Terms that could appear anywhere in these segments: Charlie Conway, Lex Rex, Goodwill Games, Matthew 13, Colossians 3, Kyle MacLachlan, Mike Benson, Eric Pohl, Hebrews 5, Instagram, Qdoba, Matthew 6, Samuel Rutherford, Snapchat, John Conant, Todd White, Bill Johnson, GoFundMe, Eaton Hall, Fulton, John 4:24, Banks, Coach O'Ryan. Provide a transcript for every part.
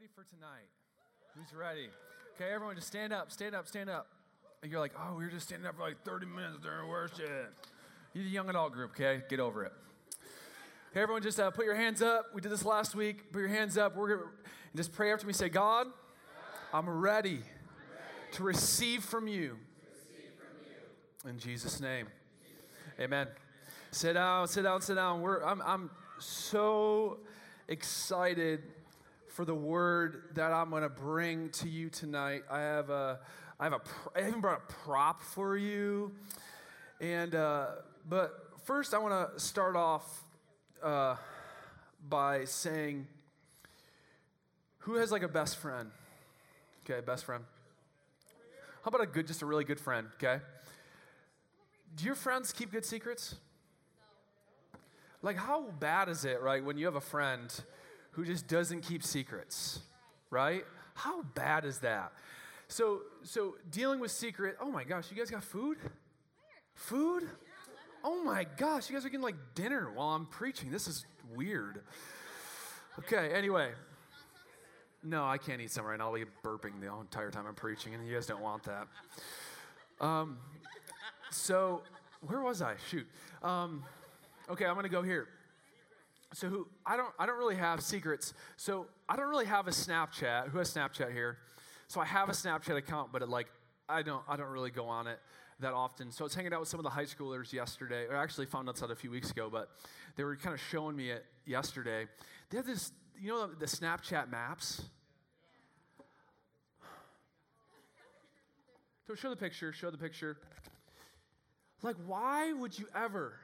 ready for tonight? Who's ready? Okay, everyone, just stand up, stand up, stand up. And you're like, oh, we were just standing up for like 30 minutes during worship. You're the young adult group, okay? Get over it. Okay, everyone, just put your hands up. We did this last week. Put your hands up. And just pray after me. Say, God, I'm ready to receive from you. In Jesus' name. Amen. Sit down, sit down, sit down. I'm so excited for the word that I'm going to bring to you tonight. I even brought a prop for you. And but first, I want to start off by saying, who has like a best friend? Okay, best friend. How about just a really good friend? Okay. Do your friends keep good secrets? Like, how bad is it, right, when you have a friend who just doesn't keep secrets, right? How bad is that? So dealing with secret, oh my gosh, you guys got food? Where? Food? Oh my gosh, you guys are getting like dinner while I'm preaching. This is weird. Okay, anyway. No, I can't eat some right now. I'll be burping the entire time I'm preaching, and you guys don't want that. So where was I? Shoot. Okay, I'm going to go here. So I don't really have secrets. So I don't really have a Snapchat. Who has Snapchat here? So I have a Snapchat account, but I don't really go on it that often. So I was hanging out with some of the high schoolers yesterday, or I actually found this out a few weeks ago, but they were kind of showing me it yesterday. They had this, you know, the Snapchat maps. So show the picture, show the picture. Like, why would you ever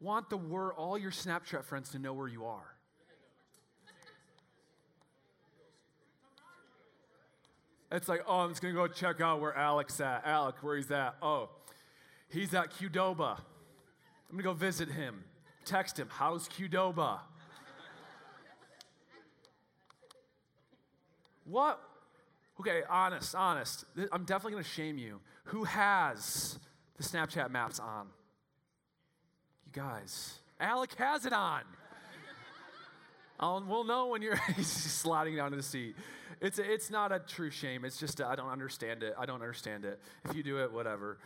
want all your Snapchat friends to know where you are? It's like, oh, I'm just going to go check out where Alec's at. Alec, where he's at? Oh, he's at Qdoba. I'm going to go visit him. Text him, how's Qdoba? What? Okay, honest. I'm definitely going to shame you. Who has the Snapchat maps on? You guys. Alec has it on. We'll know when you're sliding down to the seat. It's not a true shame. It's just I don't understand it. If you do it, whatever.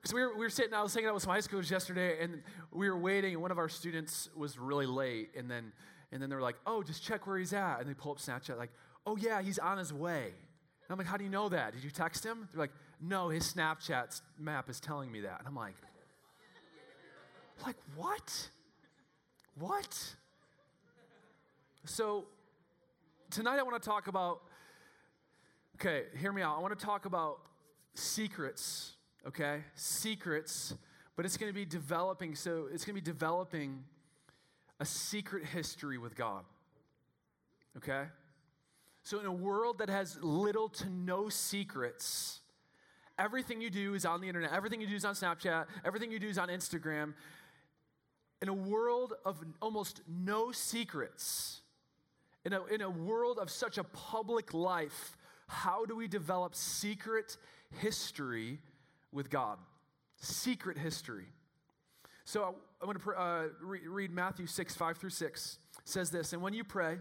Because we were sitting, I was hanging out with some high schoolers yesterday, and we were waiting, and one of our students was really late, and then they were like, oh, just check where he's at. And they pull up Snapchat like, oh, yeah, he's on his way. And I'm like, how do you know that? Did you text him? They're like, no, his Snapchat map is telling me that. And I'm like, what? What? So tonight I want to talk about, okay, hear me out. I want to talk about secrets, okay? Secrets, but it's going to be developing. So it's going to be developing a secret history with God, okay? So in a world that has little to no secrets, everything you do is on the internet, everything you do is on Snapchat, everything you do is on Instagram. In a world of almost no secrets, in a world of such a public life, how do we develop secret history with God? Secret history. So I'm going to read Matthew 6, 5 through 6. It says this, and when you pray,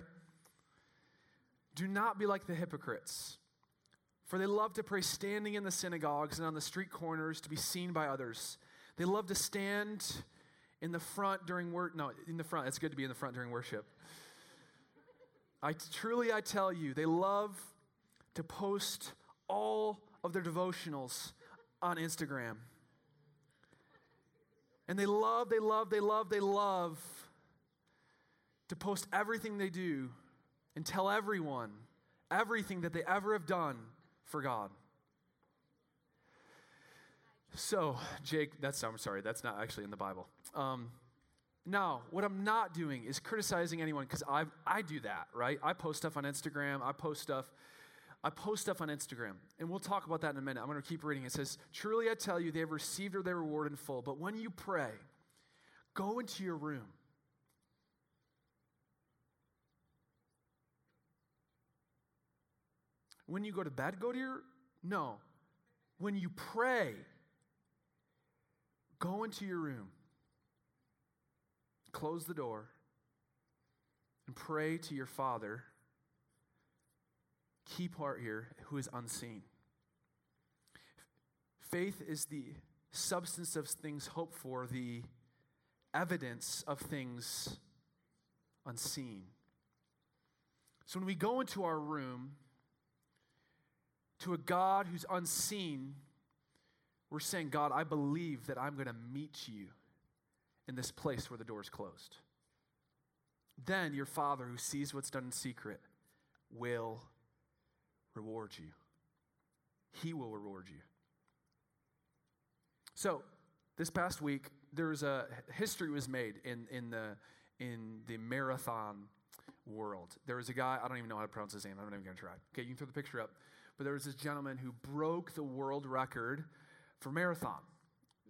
do not be like the hypocrites, for they love to pray standing in the synagogues and on the street corners to be seen by others. They love to stand in the front during worship. No, in the front. It's good to be in the front during worship. I tell you, they love to post all of their devotionals on Instagram. And they love to post everything they do and tell everyone everything that they ever have done for God. So, Jake, that's not actually in the Bible. Now, what I'm not doing is criticizing anyone, because I do that, right? I post stuff on Instagram. And we'll talk about that in a minute. I'm going to keep reading. It says, truly I tell you, they have received their reward in full. But when you pray, go into your room. When you go to bed, no. When you pray, go into your room, close the door, and pray to your Father, key part here, who is unseen. Faith is the substance of things hoped for, the evidence of things unseen. So when we go into our room to a God who's unseen, we're saying, God, I believe that I'm going to meet you in this place where the door is closed. Then your Father who sees what's done in secret will reward you. He will reward you. So this past week, there was a history was made in the marathon world. There was a guy, I don't even know how to pronounce his name. I'm not even going to try. Okay, you can throw the picture up. But there was this gentleman who broke the world record for marathon,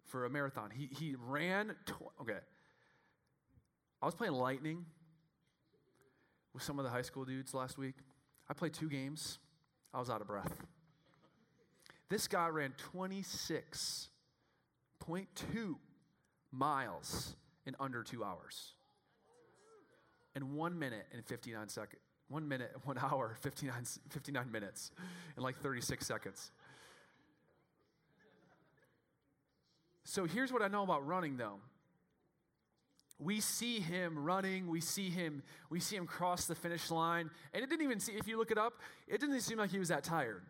for a marathon. He ran, okay. I was playing Lightning with some of the high school dudes last week. I played 2 games. I was out of breath. This guy ran 26.2 miles in under 2 hours. In 1 minute and 59 seconds. 1 minute, 1 hour, 59 minutes, and like 36 seconds. So here's what I know about running, though. We see him running. We see him cross the finish line. And it didn't even seem, if you look it up, it didn't seem like he was that tired.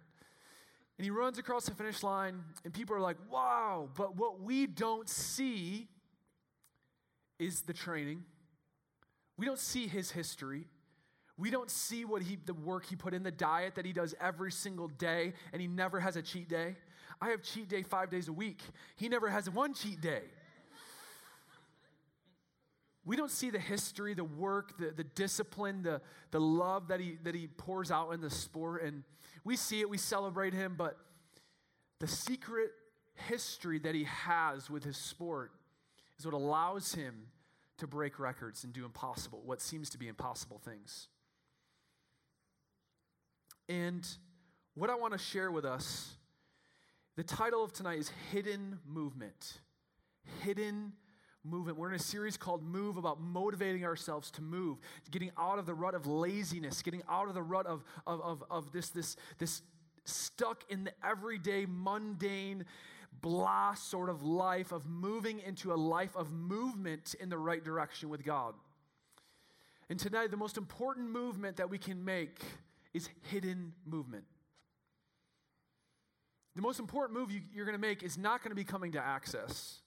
And he runs across the finish line, and people are like, wow. But what we don't see is the training. We don't see his history. We don't see the work he put in, the diet that he does every single day, and he never has a cheat day. I have cheat day 5 days a week. He never has one cheat day. We don't see the history, the work, the discipline, the love that he pours out in the sport, and we see it, we celebrate him, but the secret history that he has with his sport is what allows him to break records and do impossible, what seems to be impossible things. And what I want to share with us, the title of tonight is Hidden Movement. Hidden Movement. We're in a series called Move, about motivating ourselves to move, getting out of the rut of laziness, getting out of the rut of this stuck in the everyday, mundane, blah sort of life, of moving into a life of movement in the right direction with God. And tonight, the most important movement that we can make is hidden movement. The most important move you're going to make is not going to be coming to Access.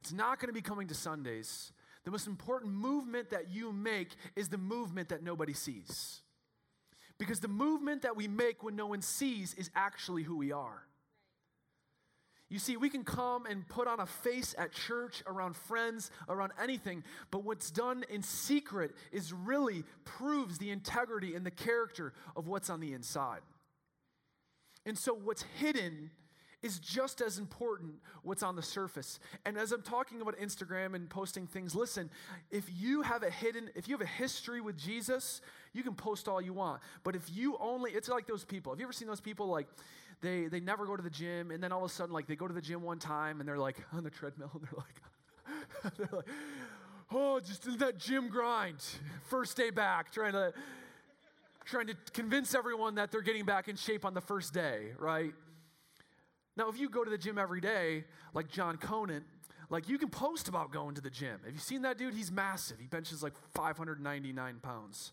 It's not going to be coming to Sundays. The most important movement that you make is the movement that nobody sees. Because the movement that we make when no one sees is actually who we are. You see, we can come and put on a face at church, around friends, around anything, but what's done in secret is really proves the integrity and the character of what's on the inside. And so what's hidden is just as important what's on the surface. And as I'm talking about Instagram and posting things, listen, if you have a history with Jesus, you can post all you want. But if you only, it's like those people. Have you ever seen those people like, They never go to the gym, and then all of a sudden, like, they go to the gym one time, and they're, like, on the treadmill, and they're like, oh, just that gym grind. First day back, trying to convince everyone that they're getting back in shape on the first day, right? Now, if you go to the gym every day, like John Conant, like, you can post about going to the gym. Have you seen that dude? He's massive. He benches, like, 599 pounds.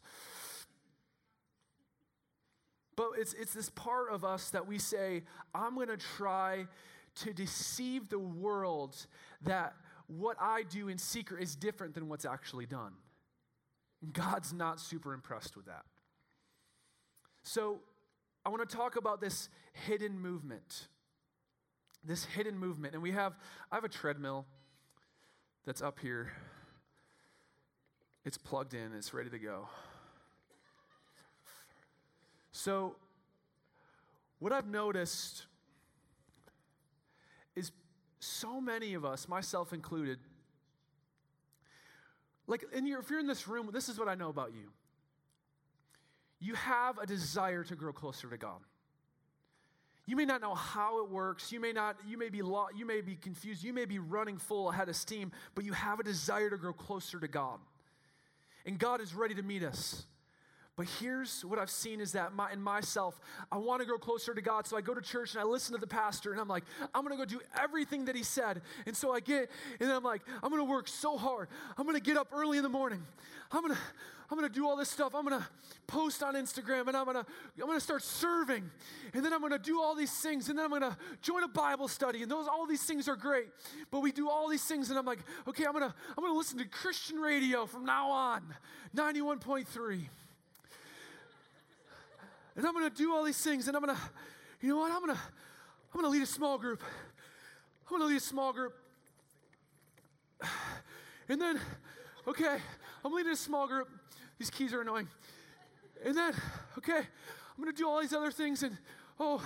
But it's this part of us that we say, I'm going to try to deceive the world that what I do in secret is different than what's actually done. God's not super impressed with that. So I want to talk about this hidden movement. And I have a treadmill that's up here. It's plugged in. It's ready to go. So what I've noticed is so many of us, myself included, like if you're in this room, this is what I know about you. You have a desire to grow closer to God. You may not know how it works. You may be confused. You may be running full ahead of steam, but you have a desire to grow closer to God. and God is ready to meet us. But here's what I've seen is that in myself, I want to grow closer to God. So I go to church and I listen to the pastor and I'm like, I'm going to go do everything that he said. And so I get, and I'm like, I'm going to work so hard. I'm going to get up early in the morning. I'm going to do all this stuff. I'm going to post on Instagram and I'm going to start serving. And then I'm going to do all these things. And then I'm going to join a Bible study. And all these things are great, but we do all these things. And I'm like, okay, I'm going to listen to Christian radio from now on, 91.3. And I'm going to do all these things, and I'm going to, you know what, I'm going to lead a small group. I'm going to lead a small group. And then, okay, I'm leading a small group. These keys are annoying. And then, okay, I'm going to do all these other things, and oh,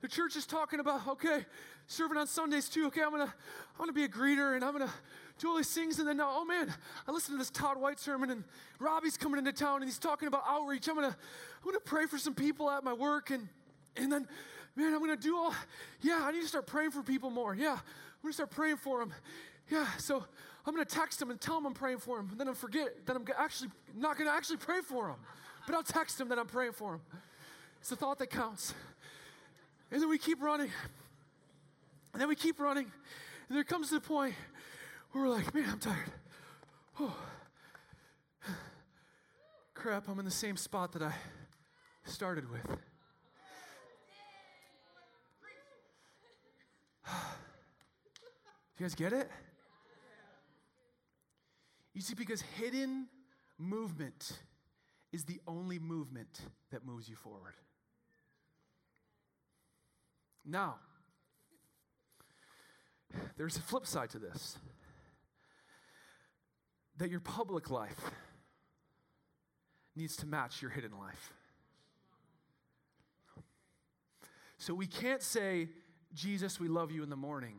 the church is talking about, okay, serving on Sundays too. Okay, I'm going to be a greeter, and I'm going to do all these things, and then now, oh man, I listened to this Todd White sermon, and Robbie's coming into town, and he's talking about outreach. I'm gonna pray for some people at my work, and then, man, I'm gonna do all. Yeah, I need to start praying for people more. Yeah, I'm gonna start praying for them. Yeah, so I'm gonna text them and tell them I'm praying for them, and then I forget that I'm actually not gonna actually pray for them, but I'll text them that I'm praying for them. It's the thought that counts, and then we keep running, and then we keep running, and there comes the point. We're like, man, I'm tired. Oh, crap, I'm in the same spot that I started with. You guys get it? You see, because hidden movement is the only movement that moves you forward. Now, there's a flip side to this. That your public life needs to match your hidden life. So we can't say, Jesus, we love you in the morning.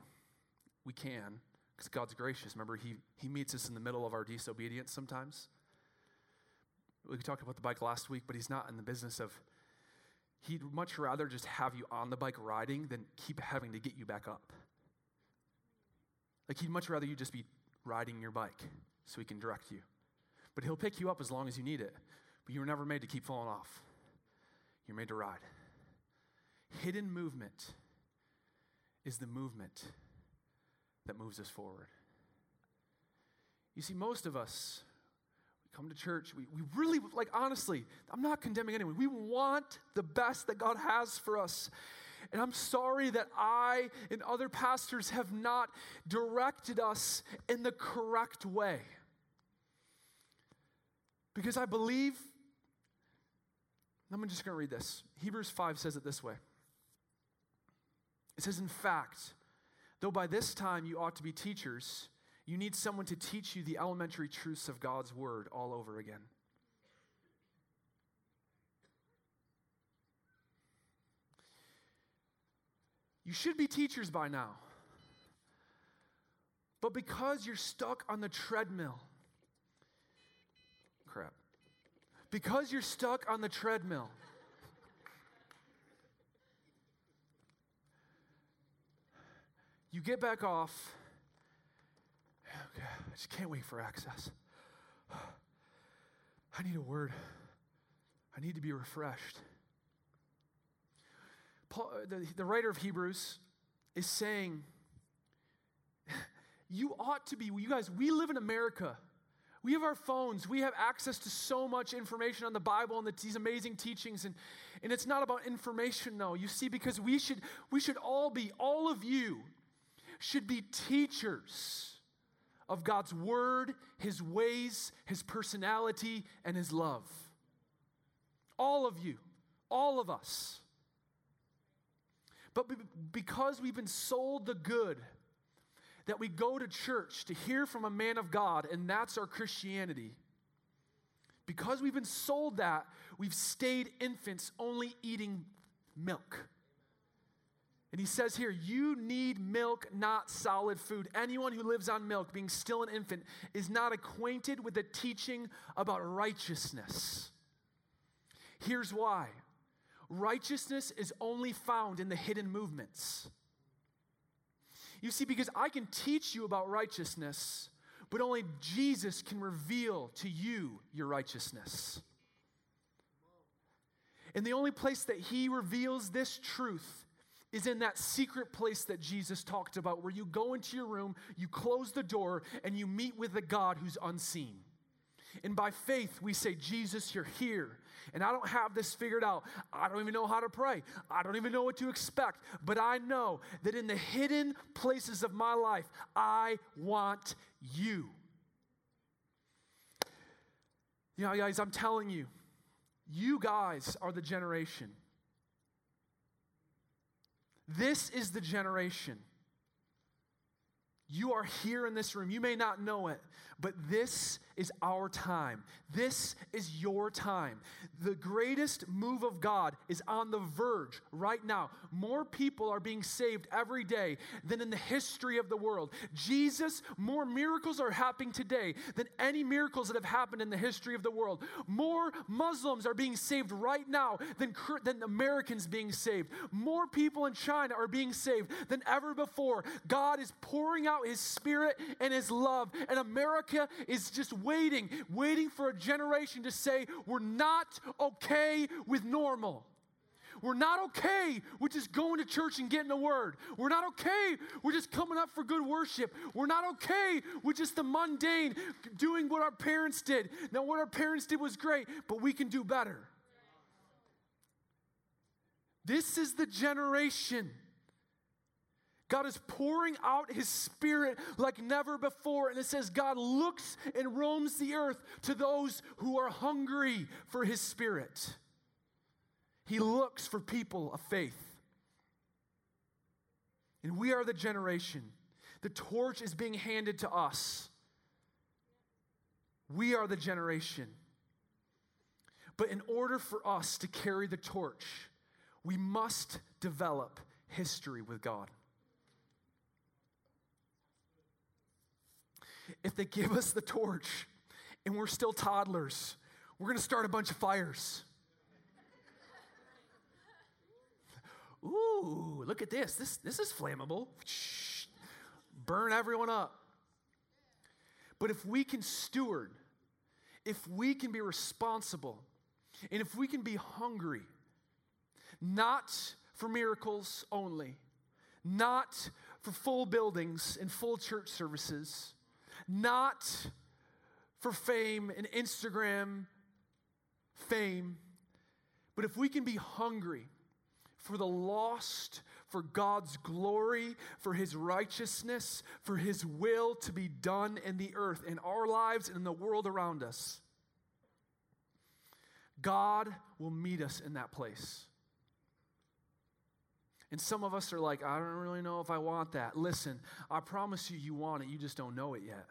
We can, because God's gracious. Remember, he meets us in the middle of our disobedience sometimes. We talked about the bike last week, but he's not in the business of, he'd much rather just have you on the bike riding than keep having to get you back up. Like, he'd much rather you just be riding your bike, so he can direct you. But he'll pick you up as long as you need it. But you were never made to keep falling off. You're made to ride. Hidden movement is the movement that moves us forward. You see, most of us, we come to church, we really, like, honestly, I'm not condemning anyone. We want the best that God has for us. And I'm sorry that I and other pastors have not directed us in the correct way. Because I believe, I'm just going to read this. Hebrews 5 says it this way. It says, in fact, though by this time you ought to be teachers, you need someone to teach you the elementary truths of God's word all over again. You should be teachers by now. But because you're stuck on the treadmill, you get back off. Okay, I just can't wait for access. I need a word. I need to be refreshed. Paul, the writer of Hebrews is saying, you ought to be, you guys, we live in America. We have our phones. We have access to so much information on the Bible and these amazing teachings. And it's not about information, though. You see, because we should all be, all of you should be teachers of God's word, his ways, his personality, and his love. All of you, all of us. But because we've been sold the good, that we go to church to hear from a man of God, and that's our Christianity. Because we've been sold that, we've stayed infants only eating milk. And he says here, you need milk, not solid food. Anyone who lives on milk, being still an infant, is not acquainted with the teaching about righteousness. Here's why. Righteousness is only found in the hidden movements. You see, because I can teach you about righteousness, but only Jesus can reveal to you your righteousness. And the only place that he reveals this truth is in that secret place that Jesus talked about, where you go into your room, you close the door, and you meet with the God who's unseen. And by faith, we say, Jesus, you're here. And I don't have this figured out. I don't even know how to pray. I don't even know what to expect. But I know that in the hidden places of my life, I want you. You know, guys, I'm telling you, you guys are the generation. This is the generation. You are here in this room. You may not know it, but this is our time. This is your time. The greatest move of God is on the verge right now. More people are being saved every day than in the history of the world. More miracles are happening today than any miracles that have happened in the history of the world. More Muslims are being saved right now than Americans being saved. More people in China are being saved than ever before. God is pouring out his spirit and his love, and America is just waiting for a generation to say, we're not okay with normal. We're not okay with just going to church and getting a word. We're not okay with just coming up for good worship. We're not okay with just the mundane, doing what our parents did. Now, what our parents did was great, but we can do better. This is the generation. God is pouring out his spirit like never before. And it says God looks and roams the earth to those who are hungry for his spirit. He looks for people of faith. And we are the generation. The torch is being handed to us. We are the generation. But in order for us to carry the torch, we must develop history with God. If they give us the torch and we're still toddlers, we're going to start a bunch of fires. Ooh, look at this. This is flammable. Shh. Burn everyone up. But if we can steward, if we can be responsible, and if we can be hungry, not for miracles only, not for full buildings and full church services, not for fame and Instagram fame, but if we can be hungry for the lost, for God's glory, for his righteousness, for his will to be done in the earth, in our lives, and in the world around us, God will meet us in that place. And some of us are like, I don't really know if I want that. Listen, I promise you, you want it. You just don't know it yet.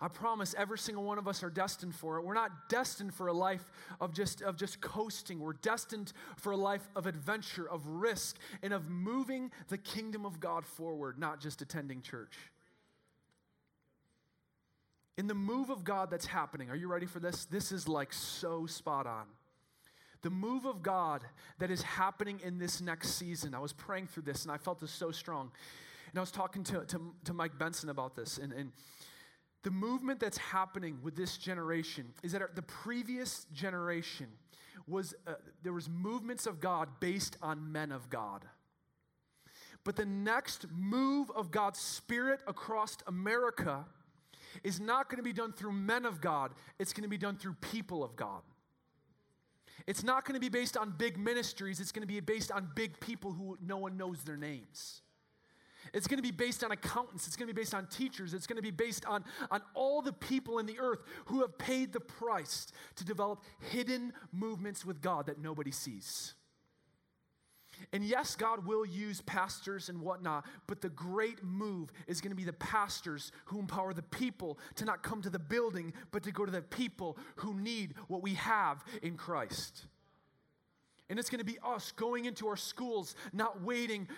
I promise every single one of us are destined for it. We're not destined for a life of just coasting. We're destined for a life of adventure, of risk, and of moving the kingdom of God forward, not just attending church. In the move of God that's happening, are you ready for this? This is like so spot on. The move of God that is happening in this next season. I was praying through this, and I felt this so strong. And I was talking to Mike Benson about this. And the movement that's happening with this generation is that the previous generation there was movements of God based on men of God. But the next move of God's Spirit across America is not going to be done through men of God. It's going to be done through people of God. It's not going to be based on big ministries. It's going to be based on big people who no one knows their names. It's going to be based on accountants. It's going to be based on teachers. It's going to be based on all the people in the earth who have paid the price to develop hidden movements with God that nobody sees. And yes, God will use pastors and whatnot, but the great move is going to be the pastors who empower the people to not come to the building, but to go to the people who need what we have in Christ. And it's going to be us going into our schools, not waiting.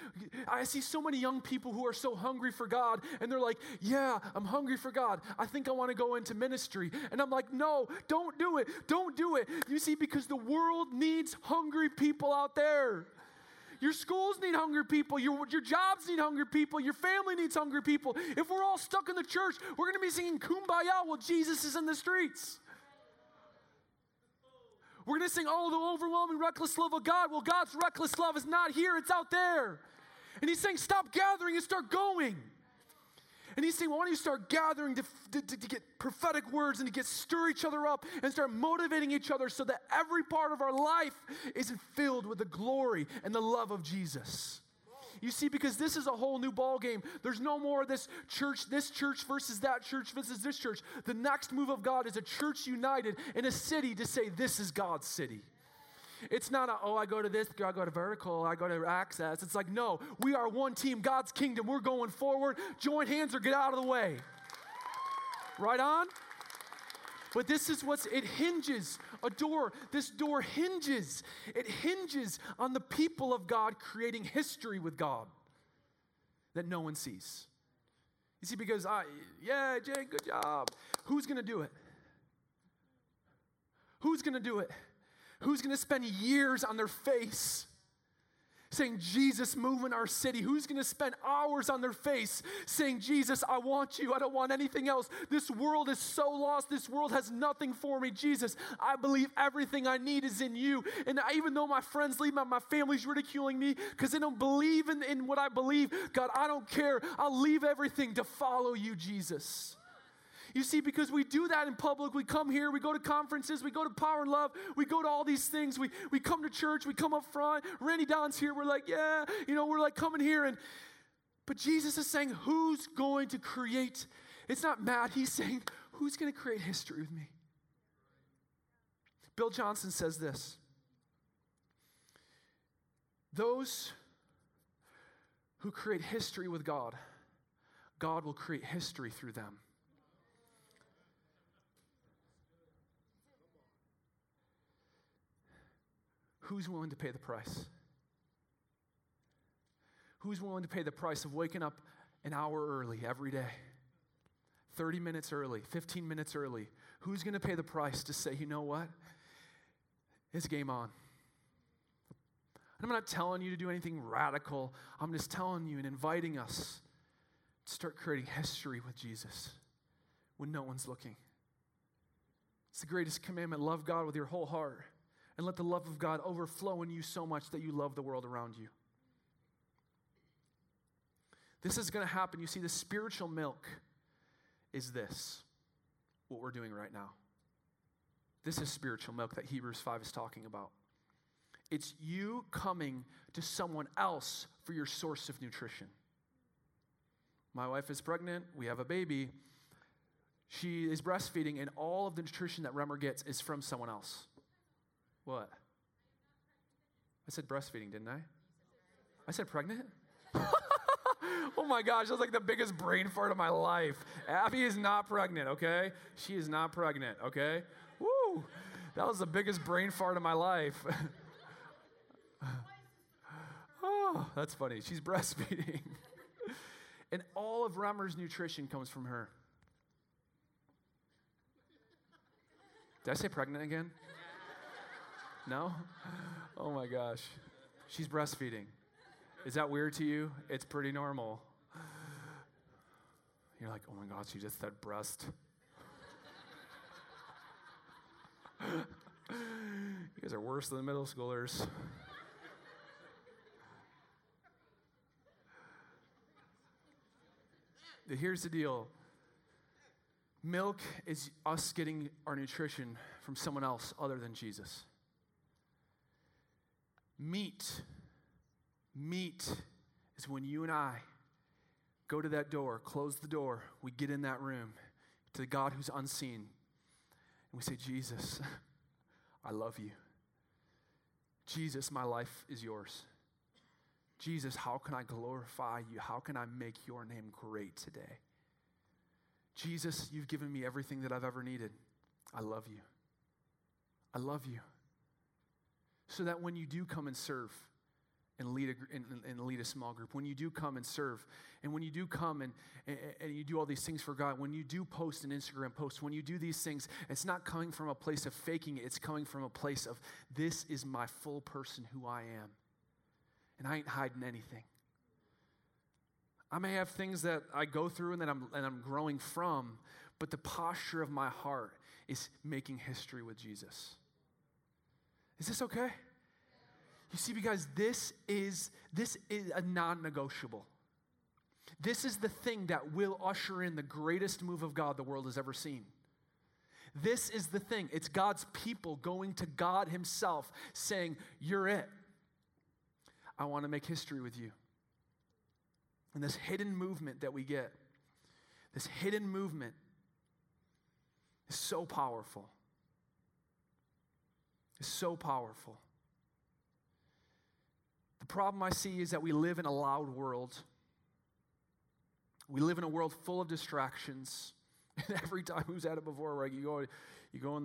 I see so many young people who are so hungry for God, and they're like, yeah, I'm hungry for God. I think I want to go into ministry. And I'm like, no, don't do it. Don't do it. You see, because the world needs hungry people out there. Your schools need hungry people. Your jobs need hungry people. Your family needs hungry people. If we're all stuck in the church, we're going to be singing Kumbaya while Jesus is in the streets. We're going to sing, oh, the overwhelming, reckless love of God. Well, God's reckless love is not here. It's out there. And he's saying, stop gathering and start going. And he's saying, well, why don't you start gathering to get prophetic words and to get stir each other up and start motivating each other so that every part of our life is filled with the glory and the love of Jesus. You see, because this is a whole new ball game. There's no more this church versus that church versus this church. The next move of God is a church united in a city to say this is God's city. It's not I go to this, I go to vertical, I go to access. It's like, no, we are one team, God's kingdom. We're going forward. Join hands or get out of the way. Right on? But this is it hinges. A door, this door hinges. It hinges on the people of God creating history with God that no one sees. You see, because Jay, good job. Who's going to do it? Who's going to do it? Who's going to spend years on their face saying, Jesus, move in our city? Who's going to spend hours on their face saying, Jesus, I want you. I don't want anything else. This world is so lost. This world has nothing for me. Jesus, I believe everything I need is in you. And even though my friends leave, my family's ridiculing me because they don't believe in what I believe, God, I don't care. I'll leave everything to follow you, Jesus. You see, because we do that in public, we come here, we go to conferences, we go to Power and Love, we go to all these things, we come to church, we come up front, Randy Don's here, we're like, we're like coming here, but Jesus is saying, who's going to create? It's not Matt, he's saying, who's going to create history with me? Bill Johnson says this, those who create history with God, God will create history through them. Who's willing to pay the price? Who's willing to pay the price of waking up an hour early every day? 30 minutes early, 15 minutes early. Who's going to pay the price to say, you know what? It's game on. And I'm not telling you to do anything radical. I'm just telling you and inviting us to start creating history with Jesus when no one's looking. It's the greatest commandment. Love God with your whole heart. And let the love of God overflow in you so much that you love the world around you. This is going to happen. You see, the spiritual milk is this, what we're doing right now. This is spiritual milk that Hebrews 5 is talking about. It's you coming to someone else for your source of nutrition. My wife is pregnant. We have a baby. She is breastfeeding, and all of the nutrition that Remmer gets is from someone else. What? I said breastfeeding, didn't I? I said pregnant? Oh my gosh, that's like the biggest brain fart of my life. Abby is not pregnant, okay? She is not pregnant, okay? Woo! That was the biggest brain fart of my life. Oh, that's funny. She's breastfeeding. And all of Remmer's nutrition comes from her. Did I say pregnant again? No? Oh my gosh. She's breastfeeding. Is that weird to you? It's pretty normal. You're like, oh my gosh, she just said breast. You guys are worse than middle schoolers. Here's the deal. Milk is us getting our nutrition from someone else other than Jesus. Meat is when you and I go to that door, close the door, we get in that room to the God who's unseen, and we say, Jesus, I love you. Jesus, my life is yours. Jesus, how can I glorify you? How can I make your name great today? Jesus, you've given me everything that I've ever needed. I love you. I love you. So that when you do come and serve and lead a small group, when you do come and serve, and when you do come and you do all these things for God, when you do post an Instagram post, when you do these things, it's not coming from a place of faking it. It's coming from a place of, this is my full person, who I am. and I ain't hiding anything. I may have things that I go through and that I'm growing from, but the posture of my heart is making history with Jesus. Is this okay? You see, because this is a non-negotiable. This is the thing that will usher in the greatest move of God the world has ever seen. This is the thing. It's God's people going to God himself saying, "You're it. I want to make history with you." And this hidden movement that we get, this hidden movement is so powerful. It's so powerful. The problem I see is that we live in a loud world. We live in a world full of distractions. And every time, who's had it before, right? You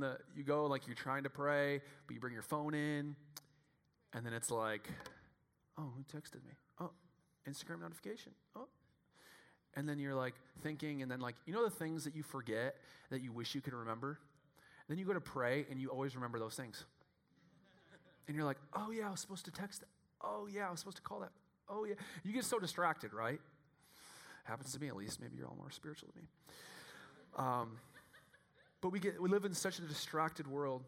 go like you're trying to pray, but you bring your phone in, and then it's like, oh, who texted me? Oh, Instagram notification. Oh. And then you're like thinking, and then like, you know the things that you forget that you wish you could remember? Then you go to pray, and you always remember those things. And you're like, oh yeah, I was supposed to text that. Oh yeah, I was supposed to call that. Oh yeah. You get so distracted, right? Happens to me at least. Maybe you're all more spiritual than me. But we live in such a distracted world.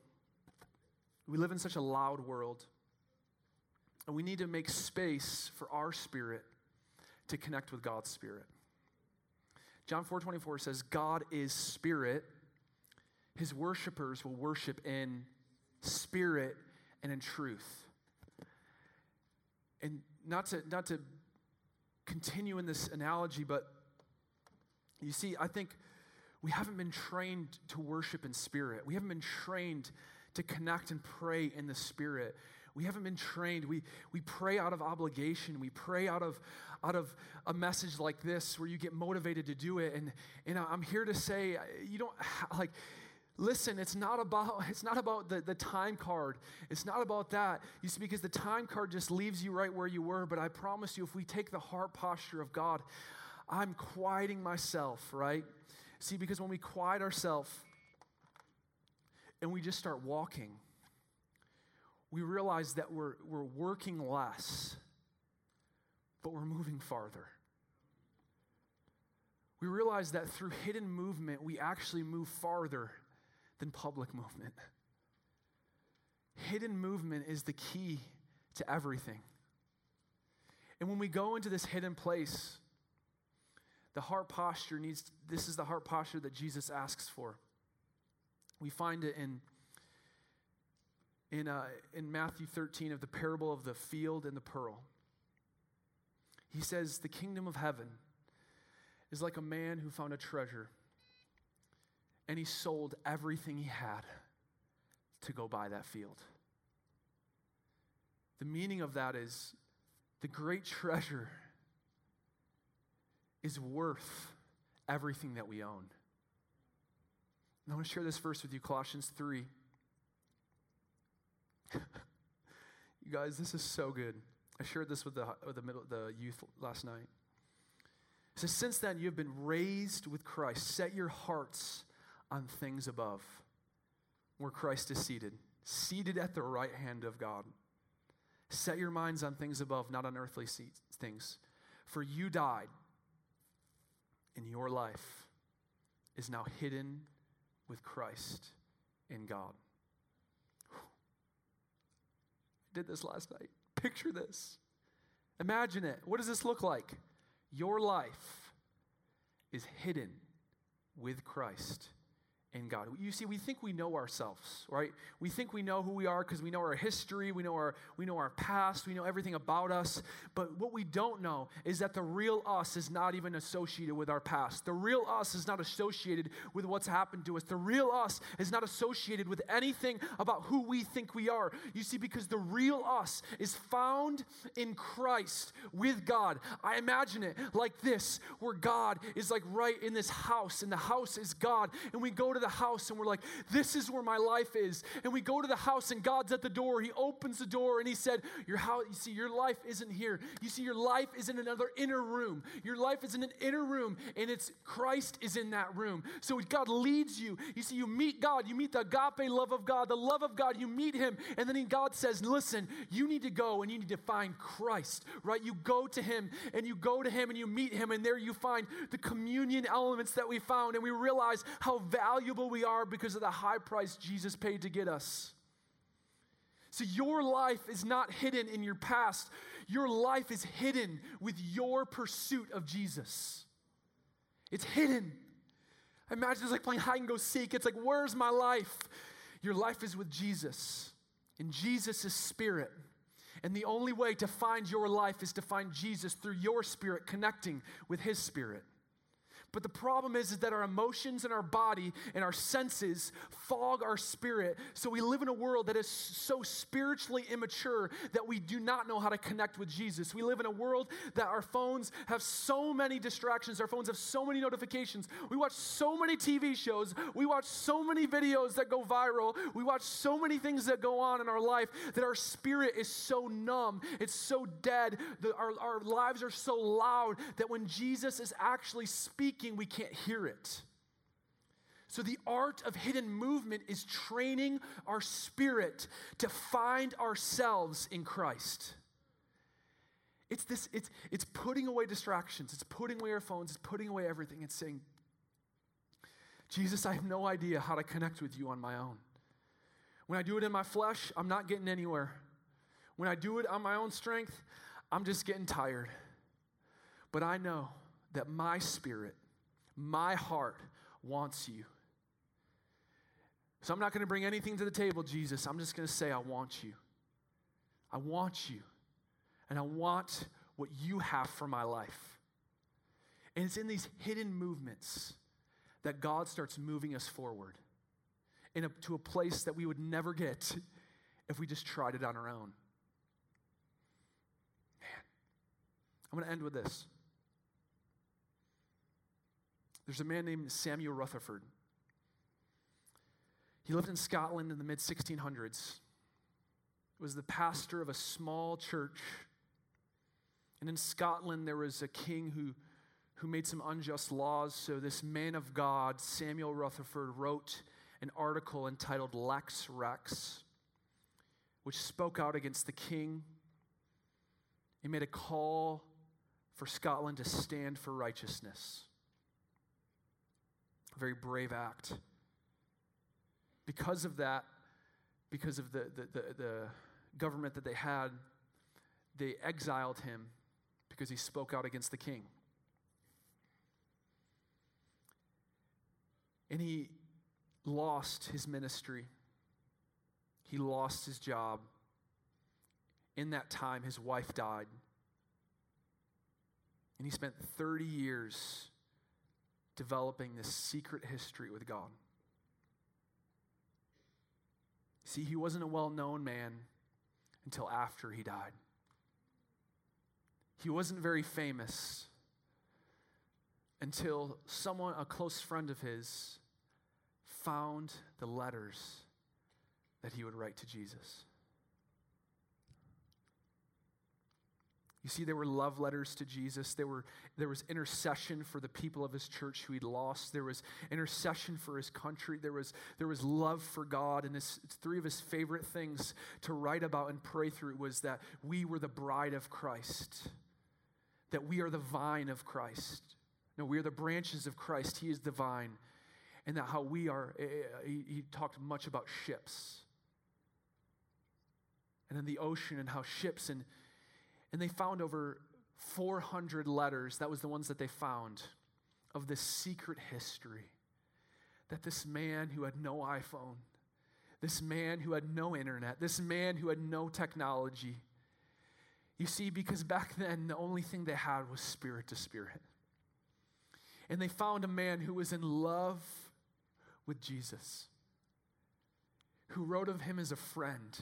We live in such a loud world. And we need to make space for our spirit to connect with God's spirit. John 4:24 says, God is spirit. His worshipers will worship in spirit and in truth. And not to continue in this analogy, but you see, I think we haven't been trained to worship in spirit. We haven't been trained to connect and pray in the spirit. We haven't been trained. We pray out of obligation. We pray out of a message like this where you get motivated to do it. And I'm here to say, you don't like. Listen, it's not about the time card. It's not about that. You see, because the time card just leaves you right where you were. But I promise you, if we take the heart posture of God, I'm quieting myself, right? See, because when we quiet ourselves and we just start walking, we realize that we're working less, but we're moving farther. We realize that through hidden movement, we actually move farther than public movement. Hidden movement is the key to everything. And when we go into this hidden place, the heart posture this is the heart posture that Jesus asks for. We find it in Matthew 13 of the parable of the field and the pearl. He says, the kingdom of heaven is like a man who found a treasure, and he sold everything he had to go buy that field. The meaning of that is the great treasure is worth everything that we own. And I want to share this verse with you, Colossians 3. You guys, this is so good. I shared this with the youth last night. It says, since then you have been raised with Christ. Set your hearts on things above, where Christ is seated at the right hand of God. Set your minds on things above, not on earthly things. For you died, and your life is now hidden with Christ in God. Whew. I did this last night. Picture this. Imagine it. What does this look like? Your life is hidden with Christ in God. You see, we think we know ourselves, right? We think we know who we are because we know our history, we know our past, we know everything about us. But what we don't know is that the real us is not even associated with our past. The real us is not associated with what's happened to us. The real us is not associated with anything about who we think we are. You see, because the real us is found in Christ with God. I imagine it like this, where God is like right in this house, and the house is God, and we go to to the house and we're like, this is where my life is. And we go to the house and God's at the door. He opens the door and he said, your house, you see, your life isn't here. You see, your life is in another inner room. Your life is in an inner room, and it's Christ is in that room. So God leads you. You see, you meet God. You meet the agape love of God, the love of God. You meet him. And then God says, listen, you need to go and you need to find Christ, right? You go to him and you go to him and you meet him, and there you find the communion elements that we found, and we realize how valuable we are because of the high price Jesus paid to get us. So your life is not hidden in your past. Your life is hidden with your pursuit of Jesus. It's hidden. I imagine it's like playing hide and go seek. It's like, where's my life? Your life is with Jesus, and Jesus is spirit. And the only way to find your life is to find Jesus through your spirit connecting with his spirit. But the problem is that our emotions and our body and our senses fog our spirit. So we live in a world that is so spiritually immature that we do not know how to connect with Jesus. We live in a world that our phones have so many distractions. Our phones have so many notifications. We watch so many TV shows. We watch so many videos that go viral. We watch so many things that go on in our life that our spirit is so numb. It's so dead. Our lives are so loud that when Jesus is actually speaking, we can't hear it. So the art of hidden movement is training our spirit to find ourselves in Christ. It's putting away distractions. It's putting away our phones. It's putting away everything. It's saying, Jesus, I have no idea how to connect with you on my own. When I do it in my flesh, I'm not getting anywhere. When I do it on my own strength, I'm just getting tired. But I know that my spirit, my heart wants you. So I'm not going to bring anything to the table, Jesus. I'm just going to say, I want you. I want you. And I want what you have for my life. And it's in these hidden movements that God starts moving us forward to a place that we would never get if we just tried it on our own. Man, I'm going to end with this. There's a man named Samuel Rutherford. He lived in Scotland in the mid-1600s. He was the pastor of a small church. And in Scotland, there was a king who made some unjust laws. So this man of God, Samuel Rutherford, wrote an article entitled Lex Rex, which spoke out against the king. He made a call for Scotland to stand for righteousness. Very brave act. Because of that, because of the government that they had, they exiled him because he spoke out against the king. And he lost his ministry. He lost his job. In that time, his wife died. And he spent 30 years developing this secret history with God. See, he wasn't a well-known man until after he died. He wasn't very famous until a close friend of his, found the letters that he would write to Jesus. You see, there were love letters to Jesus. There was intercession for the people of his church who he'd lost. There was intercession for his country. There was love for God. And three of his favorite things to write about and pray through was that we were the bride of Christ, that we are the vine of Christ. No, we are the branches of Christ. He is the vine. And that how we are, he talked much about ships. And then the ocean and how ships and they found over 400 letters, that was the ones that they found, of this secret history that this man who had no iPhone, this man who had no internet, this man who had no technology. You see, because back then, the only thing they had was spirit to spirit. And they found a man who was in love with Jesus, who wrote of him as a friend,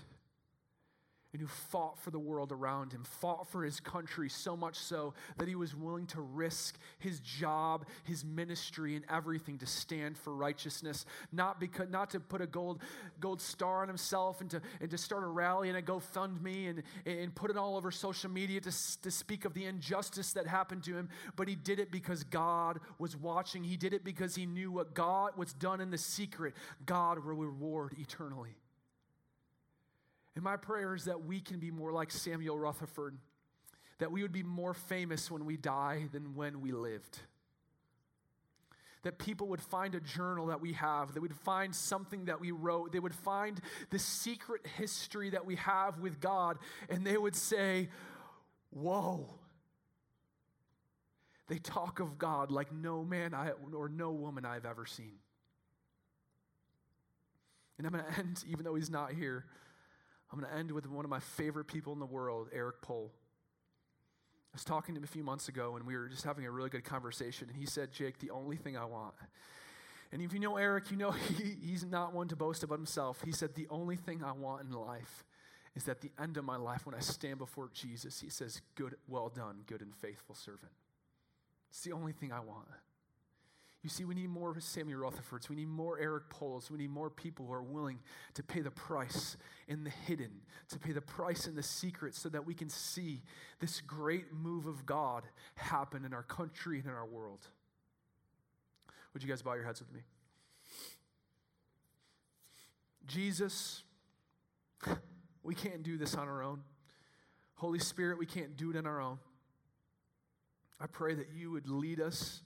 and who fought for the world around him, fought for his country so much so that he was willing to risk his job, his ministry, and everything to stand for righteousness, not to put a gold star on himself and to start a rally and a GoFundMe and put it all over social media to speak of the injustice that happened to him, but he did it because God was watching. He did it because he knew what's done in the secret, God will reward eternally. And my prayer is that we can be more like Samuel Rutherford, that we would be more famous when we die than when we lived. That people would find a journal that we have. They would find something that we wrote. They would find the secret history that we have with God, and they would say, whoa. They talk of God like no man or no woman I've ever seen. And I'm going to end, even though he's not here, I'm going to end with one of my favorite people in the world, Eric Pohl. I was talking to him a few months ago, and we were just having a really good conversation, and he said, Jake, the only thing I want, and if you know Eric, you know he's not one to boast about himself. He said, the only thing I want in life is at the end of my life, when I stand before Jesus, he says, good, well done, good and faithful servant. It's the only thing I want. You see, we need more Samuel Rutherfords. We need more Eric Pohls. We need more people who are willing to pay the price in the hidden, to pay the price in the secret, so that we can see this great move of God happen in our country and in our world. Would you guys bow your heads with me? Jesus, we can't do this on our own. Holy Spirit, we can't do it on our own. I pray that you would lead us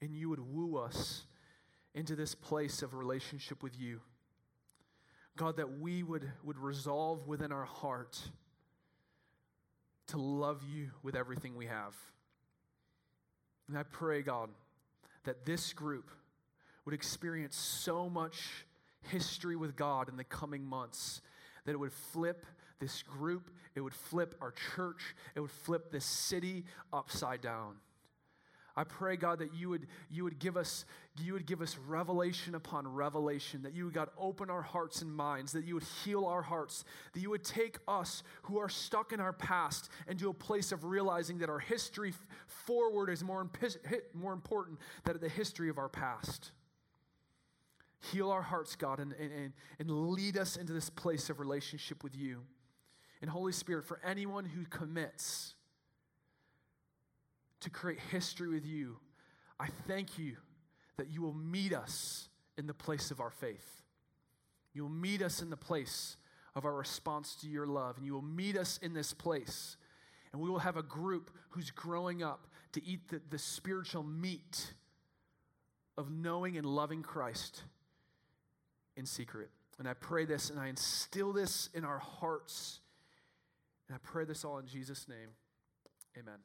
and you would woo us into this place of relationship with you. God, that we would resolve within our heart to love you with everything we have. And I pray, God, that this group would experience so much history with God in the coming months that it would flip this group, it would flip our church, it would flip this city upside down. I pray, God, that you would give us revelation upon revelation, that you would, God, open our hearts and minds, that you would heal our hearts, that you would take us who are stuck in our past into a place of realizing that our history forward is more important than the history of our past. Heal our hearts, God, and lead us into this place of relationship with you. And Holy Spirit, for anyone who commits to create history with you, I thank you that you will meet us in the place of our faith. You will meet us in the place of our response to your love, and you will meet us in this place, and we will have a group who's growing up to eat the spiritual meat of knowing and loving Christ in secret. And I pray this, and I instill this in our hearts, and I pray this all in Jesus' name. Amen.